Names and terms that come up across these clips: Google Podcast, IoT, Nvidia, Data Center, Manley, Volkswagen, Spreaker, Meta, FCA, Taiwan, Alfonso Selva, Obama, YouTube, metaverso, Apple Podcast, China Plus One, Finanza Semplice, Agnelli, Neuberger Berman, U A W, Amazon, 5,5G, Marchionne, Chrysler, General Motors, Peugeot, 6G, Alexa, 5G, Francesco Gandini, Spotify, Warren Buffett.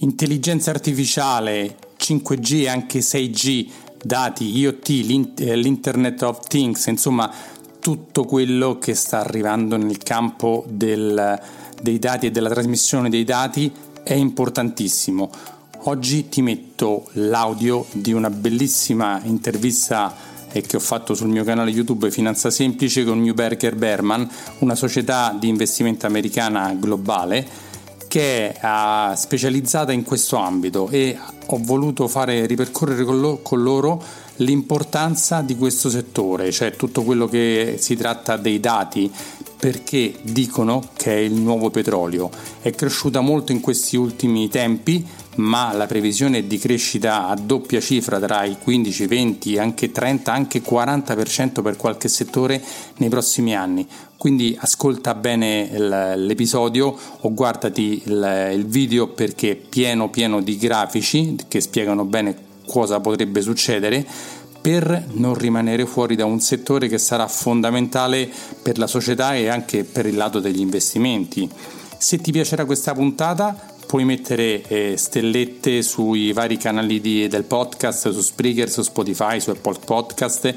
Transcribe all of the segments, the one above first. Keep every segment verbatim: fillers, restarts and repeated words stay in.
intelligenza artificiale, cinque G e anche sei G, dati, IoT, l'int- l'Internet of Things, insomma tutto quello che sta arrivando nel campo del, dei dati e della trasmissione dei dati è importantissimo. Oggi ti metto l'audio di una bellissima intervista che ho fatto sul mio canale YouTube Finanza Semplice con Neuberger Berman, una società di investimento americana globale che è specializzata in questo ambito, e ho voluto fare ripercorrere con loro l'importanza di questo settore, cioè tutto quello che si tratta dei dati, perché dicono che è il nuovo petrolio. È cresciuta molto in questi ultimi tempi, ma la previsione è di crescita a doppia cifra, tra i quindici, venti, anche trenta, anche quaranta per cento per qualche settore nei prossimi anni. Quindi ascolta bene l'episodio o guardati il video, perché è pieno pieno di grafici che spiegano bene cosa potrebbe succedere, per non rimanere fuori da un settore che sarà fondamentale per la società e anche per il lato degli investimenti. Se ti piacerà questa puntata, puoi mettere eh, stellette sui vari canali di, del podcast, su Spreaker, su Spotify, su Apple Podcast,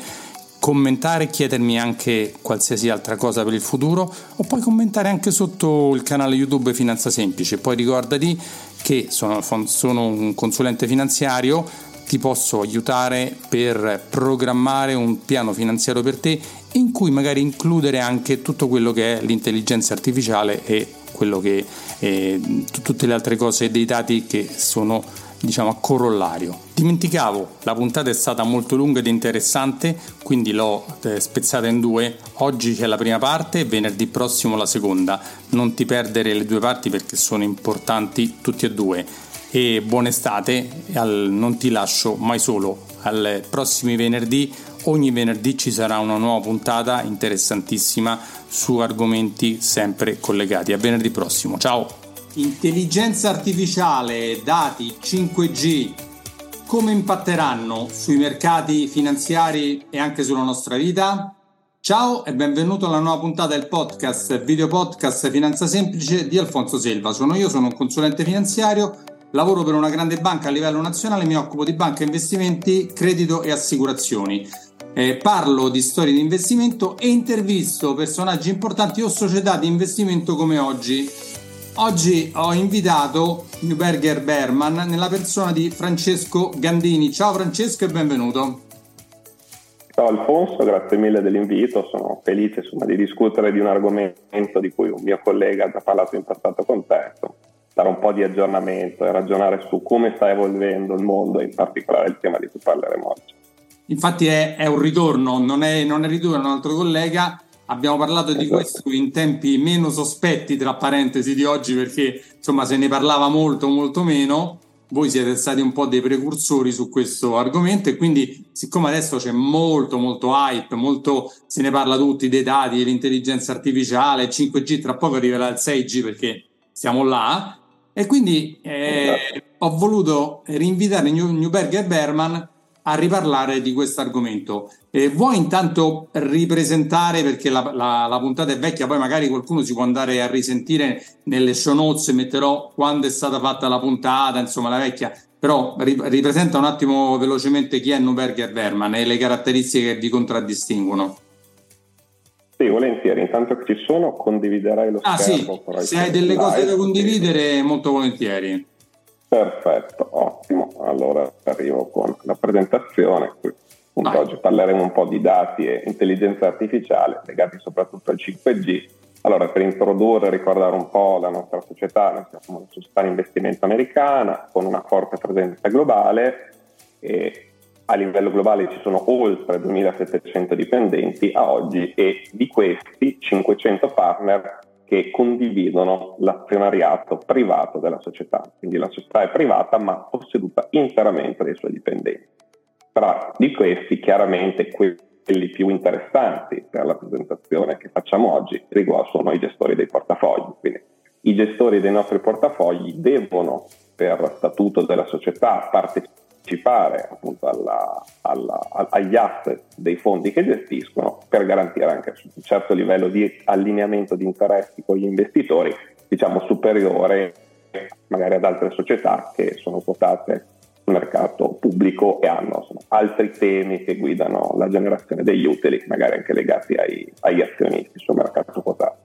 commentare, chiedermi anche qualsiasi altra cosa per il futuro, o puoi commentare anche sotto il canale YouTube Finanza Semplice. Poi ricordati che sono, sono un consulente finanziario, ti posso aiutare per programmare un piano finanziario per te, in cui magari includere anche tutto quello che è l'intelligenza artificiale e quello che eh, t- tutte le altre cose dei dati che sono, diciamo, a corollario. Dimenticavo, la puntata è stata molto lunga ed interessante, quindi l'ho eh, spezzata in due. Oggi c'è la prima parte, venerdì prossimo la seconda. Non ti perdere le due parti perché sono importanti tutti e due. E buona estate, al, non ti lascio mai solo. Al prossimi venerdì, ogni venerdì ci sarà una nuova puntata interessantissima su argomenti sempre collegati. A venerdì prossimo, ciao! Intelligenza artificiale, dati, cinque G, come impatteranno sui mercati finanziari e anche sulla nostra vita? Ciao e benvenuto alla nuova puntata del podcast, video podcast Finanza Semplice di Alfonso Selva. Sono io, sono un consulente finanziario. Lavoro per una grande banca a livello nazionale, mi occupo di banca, investimenti, credito e assicurazioni. Eh, parlo di storie di investimento e intervisto personaggi importanti o società di investimento come oggi. Oggi ho invitato Neuberger Berman nella persona di Francesco Gandini. Ciao Francesco e benvenuto. Ciao Alfonso, grazie mille dell'invito, sono felice insomma, di discutere di un argomento di cui un mio collega ha già parlato in passato con te. Dare un po' di aggiornamento e ragionare su come sta evolvendo il mondo, in particolare il tema di cui parleremo oggi. Infatti è, è un ritorno, non è, non è ritorno, un altro collega, abbiamo parlato esatto. Di questo in tempi meno sospetti, tra parentesi, di oggi, perché insomma se ne parlava molto molto meno. Voi siete stati un po' dei precursori su questo argomento e quindi, siccome adesso c'è molto molto hype, molto se ne parla tutti dei dati, dell'intelligenza artificiale, cinque G, tra poco arriverà il sei G perché siamo là. E quindi eh, esatto. Ho voluto rinvitare Neuberger Berman a riparlare di questo argomento. Eh, vuoi intanto ripresentare, perché la, la, la puntata è vecchia, poi magari qualcuno si può andare a risentire nelle show notes, metterò quando è stata fatta la puntata, insomma la vecchia, però ripresenta un attimo velocemente chi è Neuberger Berman e le caratteristiche che vi contraddistinguono. Sì, volentieri, intanto che ci sono condividerai lo ah, schermo. Ah sì, se hai delle live, cose da condividere sì. Molto volentieri. Perfetto, ottimo, allora arrivo con la presentazione. Appunto, oggi parleremo un po' di dati e intelligenza artificiale legati soprattutto al cinque G. Allora, per introdurre e ricordare un po' la nostra società, noi siamo una società di investimento americana con una forte presenza globale e a livello globale ci sono oltre duemilasettecento dipendenti a oggi e di questi cinquecento partner che condividono l'azionariato privato della società. Quindi la società è privata ma posseduta interamente dai suoi dipendenti. Tra di questi chiaramente quelli più interessanti per la presentazione che facciamo oggi riguardano i gestori dei portafogli. Quindi i gestori dei nostri portafogli devono per statuto della società partecipare appunto alla, alla, agli asset dei fondi che gestiscono per garantire anche un certo livello di allineamento di interessi con gli investitori, diciamo superiore magari ad altre società che sono quotate sul mercato pubblico e hanno insomma, altri temi che guidano la generazione degli utili, magari anche legati ai, agli azionisti sul mercato quotato.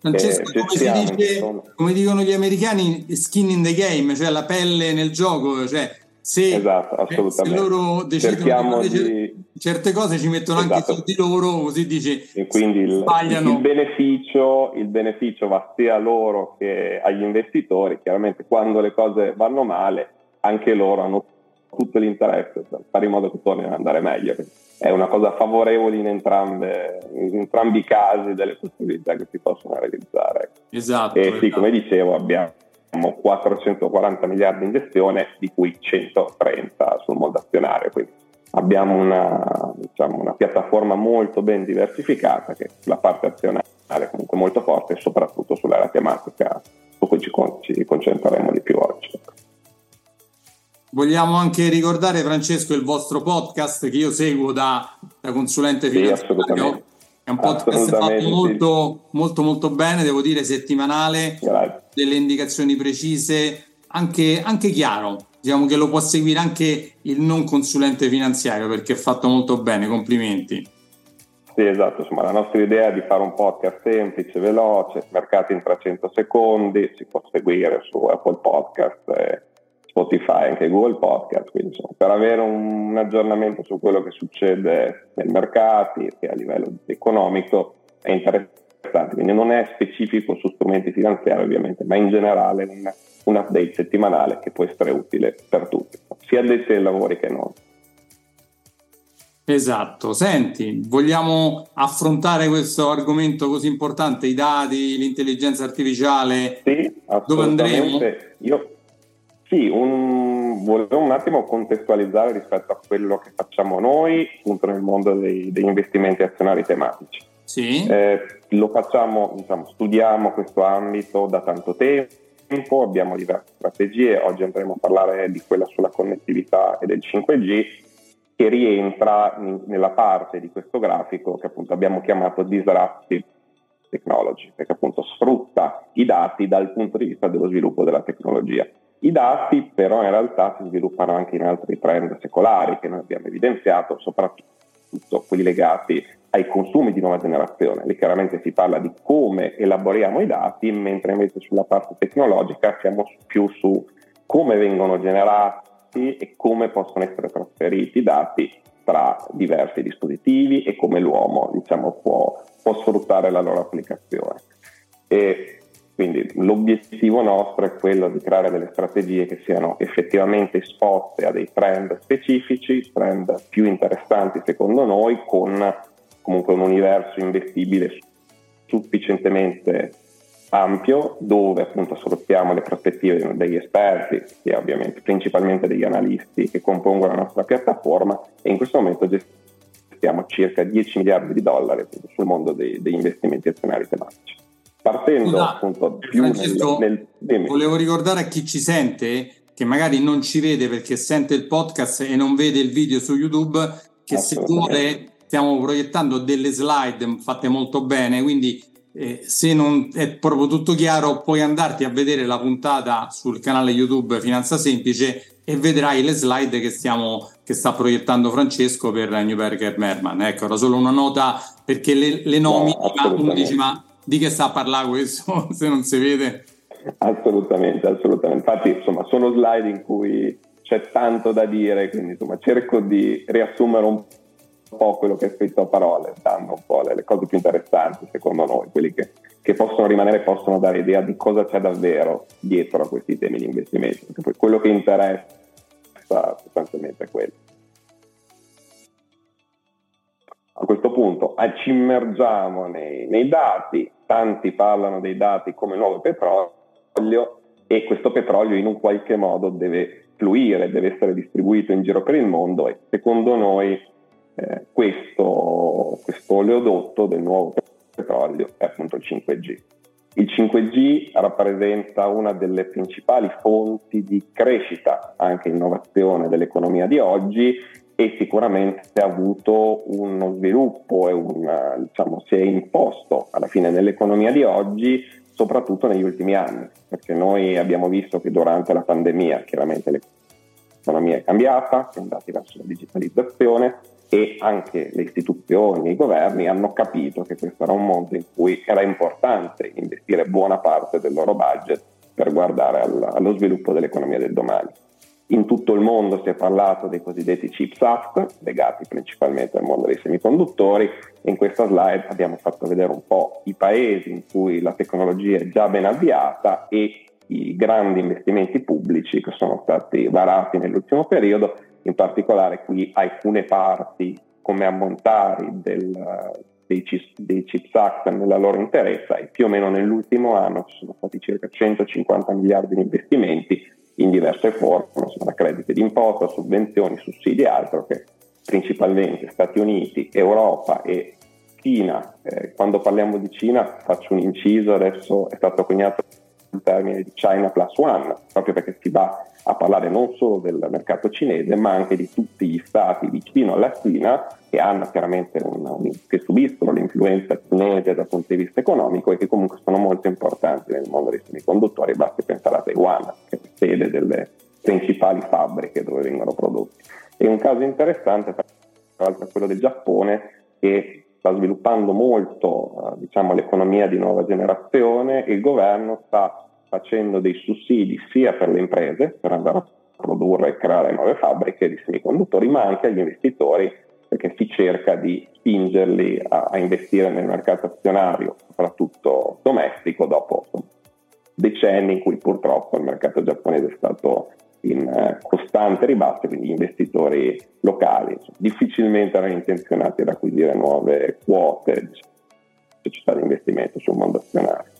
Francesco, eh, come, siamo, si dice, insomma... come dicono gli americani, skin in the game, cioè la pelle nel gioco, cioè se, esatto, assolutamente. Se loro decidono di... certe cose ci mettono esatto. anche tutti loro, così dice, e quindi il, sbagliano. Il beneficio, il beneficio va sia a loro che agli investitori. Chiaramente quando le cose vanno male anche loro hanno tutto l'interesse per fare in modo che torni ad andare meglio. È una cosa favorevole in, entrambe, in entrambi i casi delle possibilità che si possono realizzare. Esatto. E sì, esatto. Come dicevo, abbiamo quattrocentoquaranta miliardi in gestione, di cui centotrenta sul mondo azionario, quindi abbiamo una, diciamo, una piattaforma molto ben diversificata che sulla parte azionaria è comunque molto forte e soprattutto sulla tematica su cui ci, con- ci concentreremo di più oggi. Vogliamo anche ricordare, Francesco, il vostro podcast che io seguo da, da consulente finanziario. Sì, è un podcast fatto molto, molto molto bene, devo dire, settimanale. Grazie. Delle indicazioni precise, anche, anche chiaro, diciamo che lo può seguire anche il non consulente finanziario perché è fatto molto bene, complimenti. Sì, esatto, insomma la nostra idea è di fare un podcast semplice, veloce, mercato in trecento secondi, si può seguire su Apple Podcast, eh, Spotify, anche Google Podcast, quindi insomma, per avere un aggiornamento su quello che succede nei mercati e a livello economico è interessante, quindi non è specifico su strumenti finanziari ovviamente, ma in generale un, un update settimanale che può essere utile per tutti, sia addetti ai lavori che non. Esatto, senti, vogliamo affrontare questo argomento così importante, i dati, l'intelligenza artificiale, sì, dove andremo? Io Sì, un, volevo un attimo contestualizzare rispetto a quello che facciamo noi appunto nel mondo dei, degli investimenti azionari tematici. Sì. Eh, lo facciamo, diciamo, studiamo questo ambito da tanto tempo, abbiamo diverse strategie, oggi andremo a parlare di quella sulla connettività e del cinque G che rientra in, nella parte di questo grafico che appunto abbiamo chiamato disruptive technology, perché appunto sfrutta i dati dal punto di vista dello sviluppo della tecnologia. I dati però in realtà si sviluppano anche in altri trend secolari che noi abbiamo evidenziato, soprattutto quelli legati ai consumi di nuova generazione. Lì chiaramente si parla di come elaboriamo i dati, mentre invece sulla parte tecnologica siamo più su come vengono generati e come possono essere trasferiti i dati tra diversi dispositivi e come l'uomo, diciamo, può, può sfruttare la loro applicazione. E quindi l'obiettivo nostro è quello di creare delle strategie che siano effettivamente esposte a dei trend specifici, trend più interessanti secondo noi, con comunque un universo investibile sufficientemente ampio, dove appunto sfruttiamo le prospettive degli esperti, e ovviamente principalmente degli analisti che compongono la nostra piattaforma, e in questo momento gestiamo circa dieci miliardi di dollari sul mondo dei, degli investimenti azionari tematici. Partendo Scusa, appunto più Francesco, nel, nel volevo ricordare a chi ci sente che magari non ci vede perché sente il podcast e non vede il video su YouTube, che se vuole stiamo proiettando delle slide fatte molto bene, quindi eh, se non è proprio tutto chiaro puoi andarti a vedere la puntata sul canale YouTube Finanza Semplice e vedrai le slide che stiamo che sta proiettando Francesco per Neuberger Berman. Ecco, era solo una nota perché le, le nomi no, uno dice ma di che sta a parlare questo se non si vede? Assolutamente, assolutamente. Infatti, insomma, sono slide in cui c'è tanto da dire, quindi insomma cerco di riassumere un po' quello che è scritto a parole, dando un po' le, le cose più interessanti secondo noi, quelli che, che possono rimanere, possono dare idea di cosa c'è davvero dietro a questi temi di investimento, perché poi quello che interessa sostanzialmente è quello. A questo punto ah, ci immergiamo nei, nei dati, tanti parlano dei dati come nuovo petrolio, e questo petrolio in un qualche modo deve fluire, deve essere distribuito in giro per il mondo, e secondo noi eh, questo, questo oleodotto del nuovo petrolio è appunto il cinque G. Il cinque G rappresenta una delle principali fonti di crescita, anche innovazione dell'economia di oggi, e sicuramente ha avuto uno sviluppo e un, diciamo, si è imposto alla fine nell'economia di oggi soprattutto negli ultimi anni, perché noi abbiamo visto che durante la pandemia chiaramente l'economia è cambiata, siamo andati verso la digitalizzazione e anche le istituzioni, i governi hanno capito che questo era un mondo in cui era importante investire buona parte del loro budget per guardare allo sviluppo dell'economia del domani. In tutto il mondo si è parlato dei cosiddetti Chips Act, legati principalmente al mondo dei semiconduttori. In questa slide abbiamo fatto vedere un po' i paesi in cui la tecnologia è già ben avviata e i grandi investimenti pubblici che sono stati varati nell'ultimo periodo, in particolare qui alcune parti come ammontari del, dei, dei Chips Act nella loro interezza, e più o meno nell'ultimo anno ci sono stati circa centocinquanta miliardi di investimenti in diverse forme, da crediti d'imposta, sovvenzioni, sussidi e altro, che principalmente Stati Uniti, Europa e Cina. Eh, quando parliamo di Cina faccio un inciso, adesso è stato coniato il termine di China Plus One, proprio perché si va a parlare non solo del mercato cinese ma anche di tutti gli stati vicino alla Cina che hanno chiaramente un, un, che subiscono l'influenza cinese dal punto di vista economico e che comunque sono molto importanti nel mondo dei semiconduttori. Basti pensare a Taiwan, che è sede delle principali fabbriche dove vengono prodotti. E un caso interessante tra l'altro è quello del Giappone, che sta sviluppando molto diciamo, l'economia di nuova generazione, e il governo sta facendo dei sussidi sia per le imprese per andare a produrre e creare nuove fabbriche di semiconduttori, ma anche agli investitori, perché si cerca di spingerli a, a investire nel mercato azionario, soprattutto domestico, dopo decenni in cui purtroppo il mercato giapponese è stato in costante ribasso, quindi gli investitori locali cioè, difficilmente erano intenzionati ad acquisire nuove quote di società di investimento sul mondo azionario.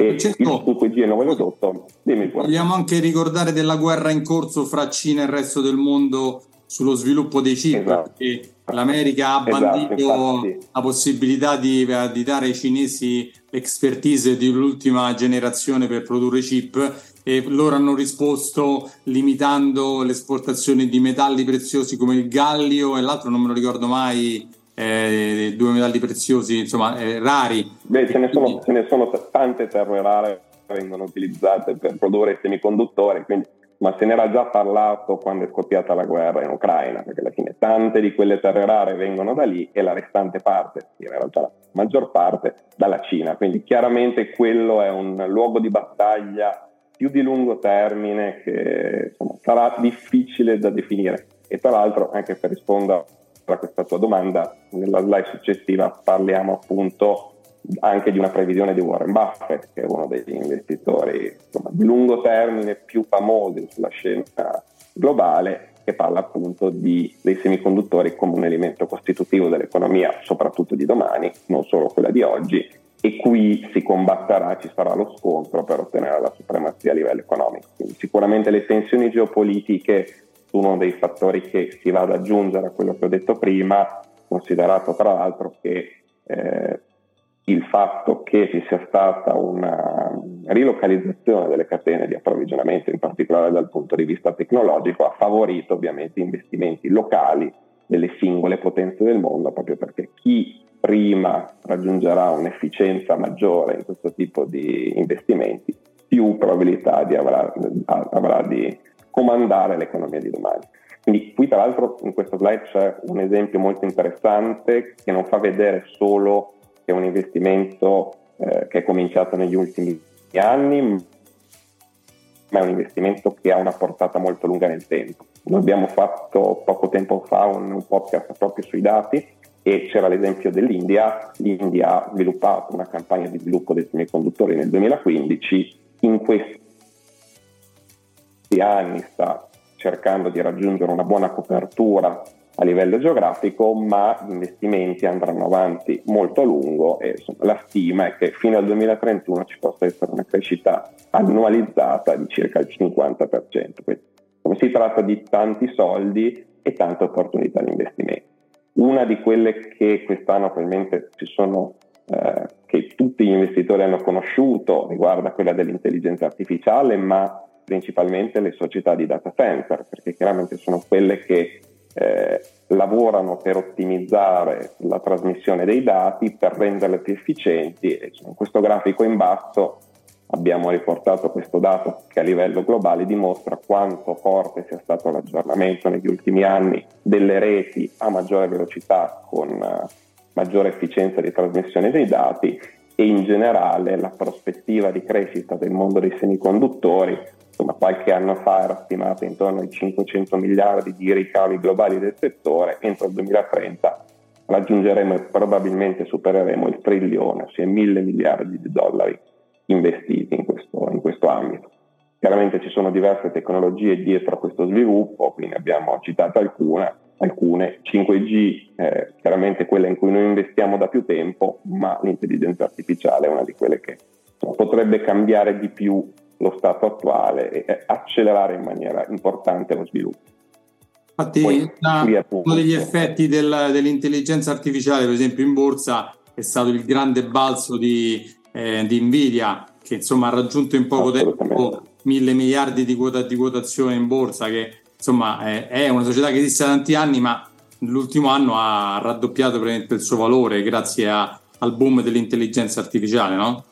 E certo, il cinque G non ve l'ho detto, dimmi qua. Vogliamo anche ricordare della guerra in corso fra Cina e il resto del mondo sullo sviluppo dei chip, esatto. Perché l'America ha bandito esatto, infatti, sì. la possibilità di, di dare ai cinesi l'expertise dell'ultima generazione per produrre chip, e loro hanno risposto limitando l'esportazione di metalli preziosi come il gallio e l'altro non me lo ricordo mai, eh, due metalli preziosi insomma eh, rari. Beh, ce ne sono, ce ne sono tante terre rare che vengono utilizzate per produrre semiconduttori, quindi, ma se ne era già parlato quando è scoppiata la guerra in Ucraina, perché alla fine tante di quelle terre rare vengono da lì e la restante parte, in realtà la maggior parte, dalla Cina. Quindi chiaramente quello è un luogo di battaglia più di lungo termine che insomma, sarà difficile da definire. E tra l'altro, anche per rispondere a questa tua domanda, nella slide successiva parliamo appunto anche di una previsione di Warren Buffett, che è uno degli investitori insomma, di lungo termine più famosi sulla scena globale, che parla appunto di, dei semiconduttori come un elemento costitutivo dell'economia, soprattutto di domani, non solo quella di oggi, e qui si combatterà, ci sarà lo scontro per ottenere la supremazia a livello economico. Quindi sicuramente le tensioni geopolitiche sono uno dei fattori che si va ad aggiungere a quello che ho detto prima, considerato tra l'altro che eh, il fatto che ci sia stata una rilocalizzazione delle catene di approvvigionamento, in particolare dal punto di vista tecnologico, ha favorito ovviamente investimenti locali delle singole potenze del mondo, proprio perché chi prima raggiungerà un'efficienza maggiore in questo tipo di investimenti, più probabilità di avrà, avrà di comandare l'economia di domani. Quindi qui tra l'altro in questa slide c'è un esempio molto interessante che non fa vedere solo che è un investimento eh, che è cominciato negli ultimi anni, ma è un investimento che ha una portata molto lunga nel tempo. Noi abbiamo fatto poco tempo fa un, un podcast proprio sui dati e c'era l'esempio dell'India. L'India ha sviluppato una campagna di sviluppo dei semiconduttori nel duemilaquindici, in questi anni sta cercando di raggiungere una buona copertura a livello geografico, ma gli investimenti andranno avanti molto a lungo e insomma, la stima è che fino al duemilatrentuno ci possa essere una crescita annualizzata di circa il cinquanta per cento. Quindi come si tratta di tanti soldi e tante opportunità di investimento. Una di quelle che quest'anno probabilmente ci sono, eh, che tutti gli investitori hanno conosciuto, riguarda quella dell'intelligenza artificiale, ma principalmente le società di data center, perché chiaramente sono quelle che Eh, lavorano per ottimizzare la trasmissione dei dati, per renderle più efficienti. In questo grafico in basso abbiamo riportato questo dato che a livello globale dimostra quanto forte sia stato l'aggiornamento negli ultimi anni delle reti a maggiore velocità con maggiore efficienza di trasmissione dei dati, e in generale la prospettiva di crescita del mondo dei semiconduttori, insomma, qualche anno fa era stimata intorno ai cinquecento miliardi di ricavi globali del settore, entro il duemilatrenta raggiungeremo e probabilmente supereremo il trilione, ossia mille miliardi di dollari investiti in questo, in questo ambito. Chiaramente ci sono diverse tecnologie dietro a questo sviluppo, quindi abbiamo citato alcune, alcune cinque G, eh, chiaramente quella in cui noi investiamo da più tempo, ma l'intelligenza artificiale è una di quelle che potrebbe cambiare di più lo stato attuale e accelerare in maniera importante lo sviluppo. Infatti Poi, la, uno degli effetti del, dell'intelligenza artificiale, per esempio in borsa, è stato il grande balzo di Eh, di Nvidia, che insomma ha raggiunto in poco tempo mille miliardi di, quota, di quotazione in borsa, che insomma è, è una società che esiste da tanti anni, ma l'ultimo anno ha raddoppiato praticamente il suo valore grazie a, al boom dell'intelligenza artificiale, no?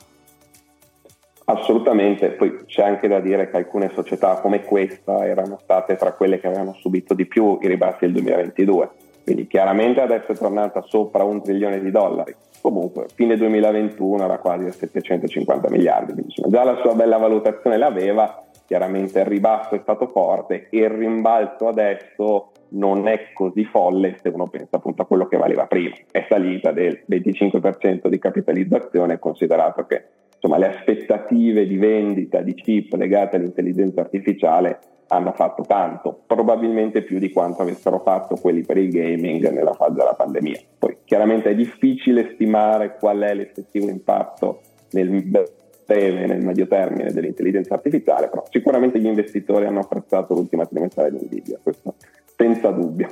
Assolutamente. Poi c'è anche da dire che alcune società come questa erano state tra quelle che avevano subito di più i ribassi del duemilaventidue, quindi chiaramente adesso è tornata sopra un trilione di dollari. Comunque, fine duemilaventuno era quasi a settecentocinquanta miliardi, quindi già la sua bella valutazione l'aveva, chiaramente il ribasso è stato forte e il rimbalzo adesso non è così folle se uno pensa appunto a quello che valeva prima. È salita del venticinque per cento di capitalizzazione, considerato che insomma le aspettative di vendita di chip legate all'intelligenza artificiale hanno fatto tanto, probabilmente più di quanto avessero fatto quelli per il gaming nella fase della pandemia. Poi chiaramente è difficile stimare qual è l'effettivo impatto nel breve e nel medio termine dell'intelligenza artificiale, però sicuramente gli investitori hanno apprezzato l'ultima trimestrale di Nvidia, questo senza dubbio.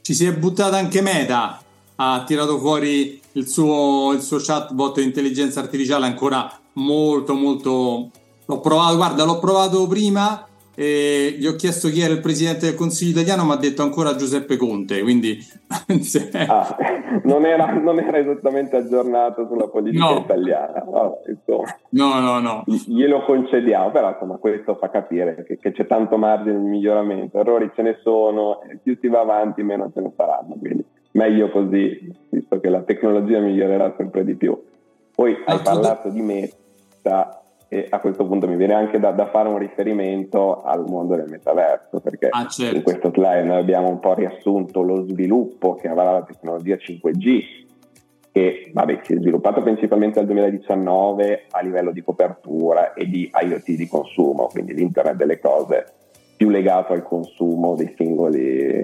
Ci si è buttata anche Meta, ha tirato fuori il suo, il suo chatbot di intelligenza artificiale, ancora molto molto... L'ho provato, guarda, l'ho provato prima... E gli ho chiesto chi era il presidente del Consiglio italiano, mi ha detto ancora Giuseppe Conte, quindi se... ah, non, era, non era esattamente aggiornato sulla politica no. italiana. Allora, insomma, no, no, no. Glielo concediamo, però insomma, questo fa capire che, che c'è tanto margine di miglioramento, errori ce ne sono, più si va avanti meno ce ne saranno, quindi meglio così, visto che la tecnologia migliorerà sempre di più. Poi hai Altro parlato da... di Meta. E a questo punto mi viene anche da, da fare un riferimento al mondo del metaverso, perché ah, certo. in questo slide noi abbiamo un po' riassunto lo sviluppo che avrà la tecnologia cinque G, che vabbè, si è sviluppata principalmente dal duemiladiciannove a livello di copertura e di IoT di consumo, quindi l'internet delle cose più legato al consumo dei singoli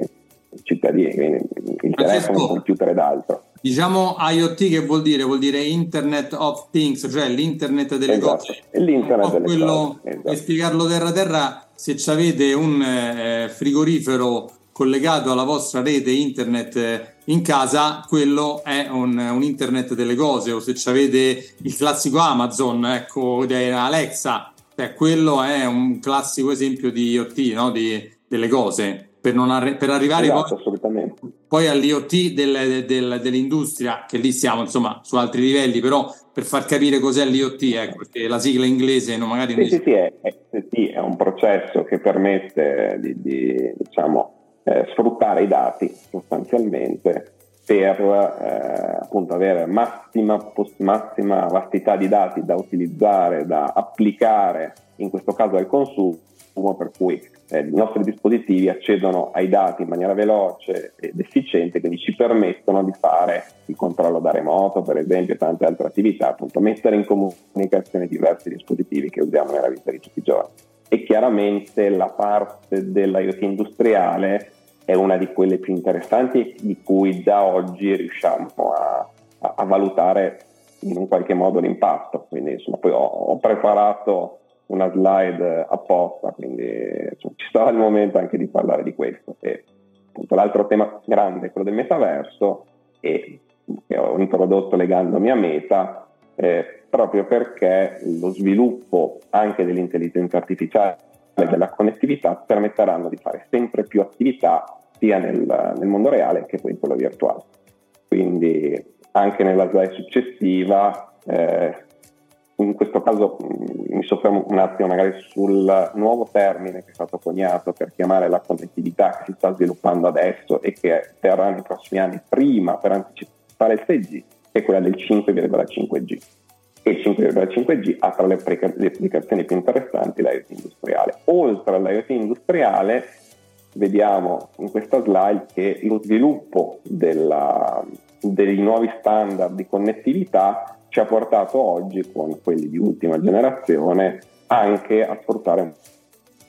cittadini, quindi il telefono, il computer ed altro. Diciamo IoT che vuol dire? Vuol dire Internet of Things, cioè l'internet delle esatto. cose. L'internet delle quello, cose. Per esatto. spiegarlo terra terra, se avete un eh, frigorifero collegato alla vostra rete internet eh, in casa, quello è un, un internet delle cose, o se avete il classico Amazon, ecco, Alexa, cioè, quello è un classico esempio di IoT, no? di, delle cose. Per, non arri- per arrivare esatto, poi, poi all'IoT del, del, dell'industria, che lì siamo insomma su altri livelli, però per far capire cos'è l'IoT, ecco, perché la sigla inglese non magari sì, non sì, sì, è, è, sì, è un processo che permette di, di diciamo eh, sfruttare i dati sostanzialmente per eh, appunto avere massima, post, massima vastità di dati da utilizzare, da applicare in questo caso al consumo, per cui Eh, i nostri dispositivi accedono ai dati in maniera veloce ed efficiente, quindi ci permettono di fare il controllo da remoto, per esempio, e tante altre attività, appunto mettere in comunicazione diversi dispositivi che usiamo nella vita di tutti i giorni. E chiaramente la parte dell'IoT industriale è una di quelle più interessanti, di cui da oggi riusciamo a, a, a valutare in un qualche modo l'impatto. Quindi insomma, poi ho, ho preparato una slide apposta, quindi cioè, ci sarà il momento anche di parlare di questo. E appunto l'altro tema grande è quello del metaverso, e che ho introdotto legandomi a Meta, eh, proprio perché lo sviluppo anche dell'intelligenza artificiale e della connettività permetteranno di fare sempre più attività sia nel, nel mondo reale che poi in quello virtuale. Quindi anche nella slide successiva eh, In questo caso mi soffermo un attimo magari sul nuovo termine che è stato coniato per chiamare la connettività che si sta sviluppando adesso e che terrà nei prossimi anni, prima per anticipare il sei G, che è quella del cinque virgola cinque G. E il cinque virgola cinque G ha tra le applicazioni più interessanti l'IoT industriale. Oltre all'IoT industriale vediamo in questa slide che lo sviluppo della, dei nuovi standard di connettività ci ha portato oggi, con quelli di ultima generazione, anche a sfruttare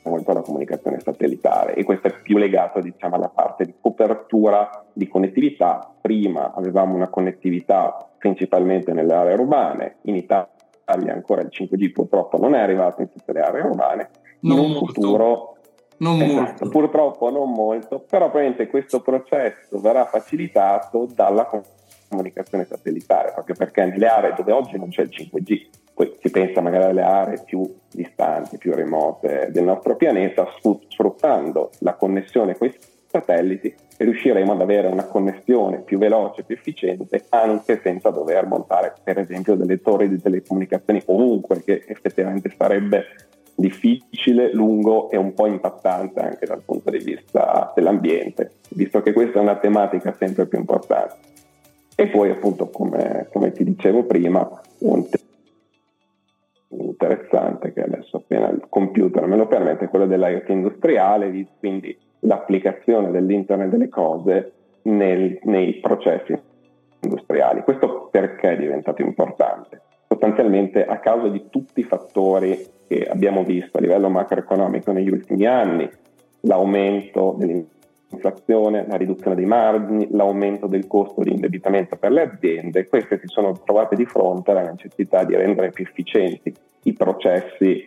molto la comunicazione satellitare, e questo è più legato, diciamo, alla parte di copertura di connettività. Prima avevamo una connettività principalmente nelle aree urbane, in Italia ancora il cinque G purtroppo non è arrivato in tutte le aree urbane, non in un molto. futuro non esatto, molto. purtroppo non molto, però probabilmente questo processo verrà facilitato dalla comunicazione satellitare, proprio perché nelle aree dove oggi non c'è il cinque G, poi si pensa magari alle aree più distanti, più remote del nostro pianeta, sfruttando la connessione con i satelliti riusciremo ad avere una connessione più veloce, più efficiente, anche senza dover montare per esempio delle torri di telecomunicazioni ovunque, che effettivamente sarebbe difficile, lungo e un po' impattante anche dal punto di vista dell'ambiente, visto che questa è una tematica sempre più importante. E poi appunto, come, come ti dicevo prima, un tema interessante che adesso appena il computer me lo permette è quello dell'IoT industriale, quindi l'applicazione dell'internet delle cose nel, nei processi industriali. Questo perché è diventato importante? Sostanzialmente a causa di tutti i fattori che abbiamo visto a livello macroeconomico negli ultimi anni, l'aumento dell'internet, inflazione, la riduzione dei margini, l'aumento del costo di indebitamento per le aziende, queste si sono trovate di fronte alla necessità di rendere più efficienti i processi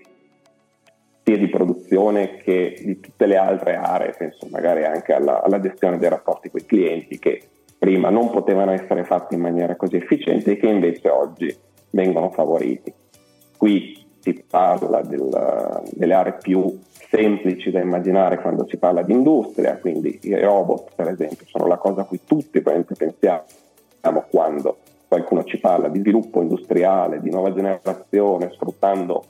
sia di produzione che di tutte le altre aree, penso magari anche alla, alla gestione dei rapporti con i clienti, che prima non potevano essere fatti in maniera così efficiente e che invece oggi vengono favoriti. Qui si parla del, delle aree più semplici da immaginare quando si parla di industria, quindi i robot per esempio sono la cosa a cui tutti pensiamo quando qualcuno ci parla di sviluppo industriale, di nuova generazione sfruttando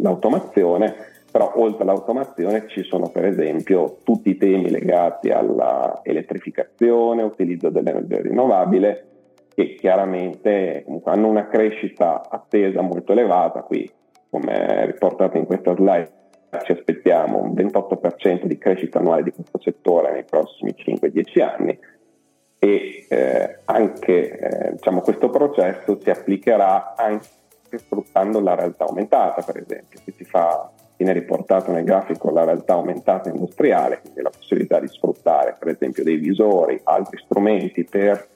l'automazione, però oltre all'automazione ci sono per esempio tutti i temi legati alla elettrificazione, utilizzo dell'energia rinnovabile, che chiaramente comunque hanno una crescita attesa molto elevata. Qui, come riportato in questa slide, ci aspettiamo un ventotto per cento di crescita annuale di questo settore nei prossimi cinque dieci anni, e eh, anche eh, diciamo, questo processo si applicherà anche sfruttando la realtà aumentata, per esempio, che si fa, viene riportato nel grafico la realtà aumentata industriale, quindi la possibilità di sfruttare per esempio dei visori, altri strumenti per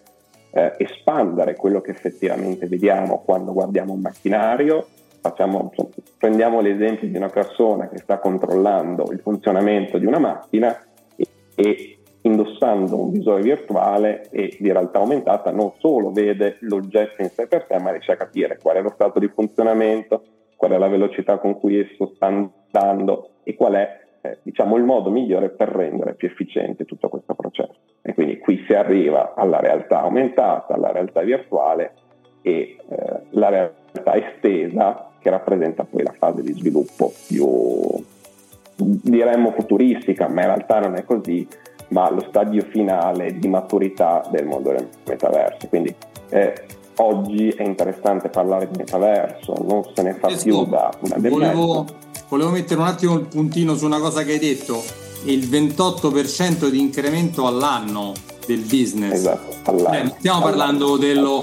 eh, espandere quello che effettivamente vediamo quando guardiamo un macchinario. Facciamo, prendiamo l'esempio di una persona che sta controllando il funzionamento di una macchina e, e indossando un visore virtuale e di realtà aumentata non solo vede l'oggetto in sé per sé, ma riesce a capire qual è lo stato di funzionamento, qual è la velocità con cui esso sta andando e qual è eh, diciamo il modo migliore per rendere più efficiente tutto questo processo. E quindi qui si arriva alla realtà aumentata, alla realtà virtuale e eh, la realtà estesa, che rappresenta poi la fase di sviluppo più, diremmo, futuristica, ma in realtà non è così, ma lo stadio finale di maturità del mondo del metaverso. Quindi eh, oggi è interessante parlare di metaverso, non se ne fa esco, più da una volevo, volevo mettere un attimo il puntino su una cosa che hai detto, il ventotto per cento di incremento all'anno del business. Esatto, all'anno. Beh, stiamo parlando dello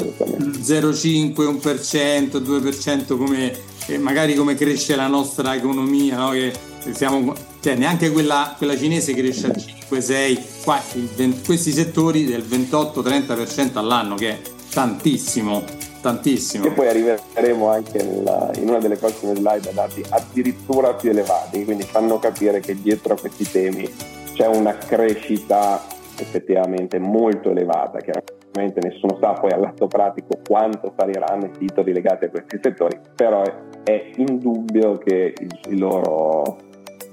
zero virgola cinque, uno per cento, due per cento come eh, magari come cresce la nostra economia, no? Che siamo, cioè, neanche quella, quella cinese cresce al cinque sei, qua, il, venti, questi settori del ventotto trenta per cento all'anno, che è tantissimo, tantissimo. E poi arriveremo anche nella, in una delle prossime slide a dati addirittura più elevati, quindi fanno capire che dietro a questi temi c'è una crescita effettivamente molto elevata. Chiaramente nessuno sa poi all'atto pratico quanto saliranno i titoli legati a questi settori, però è indubbio che i loro,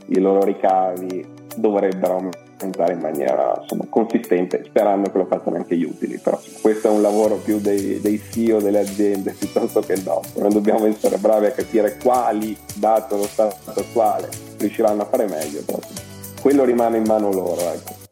i loro ricavi dovrebbero aumentare in maniera insomma, consistente, sperando che lo facciano anche gli utili. Però questo è un lavoro più dei, dei C E O delle aziende piuttosto che il nostro. Noi dobbiamo essere bravi a capire quali, dato lo stato attuale, riusciranno a fare meglio. Quello rimane in mano loro, ecco.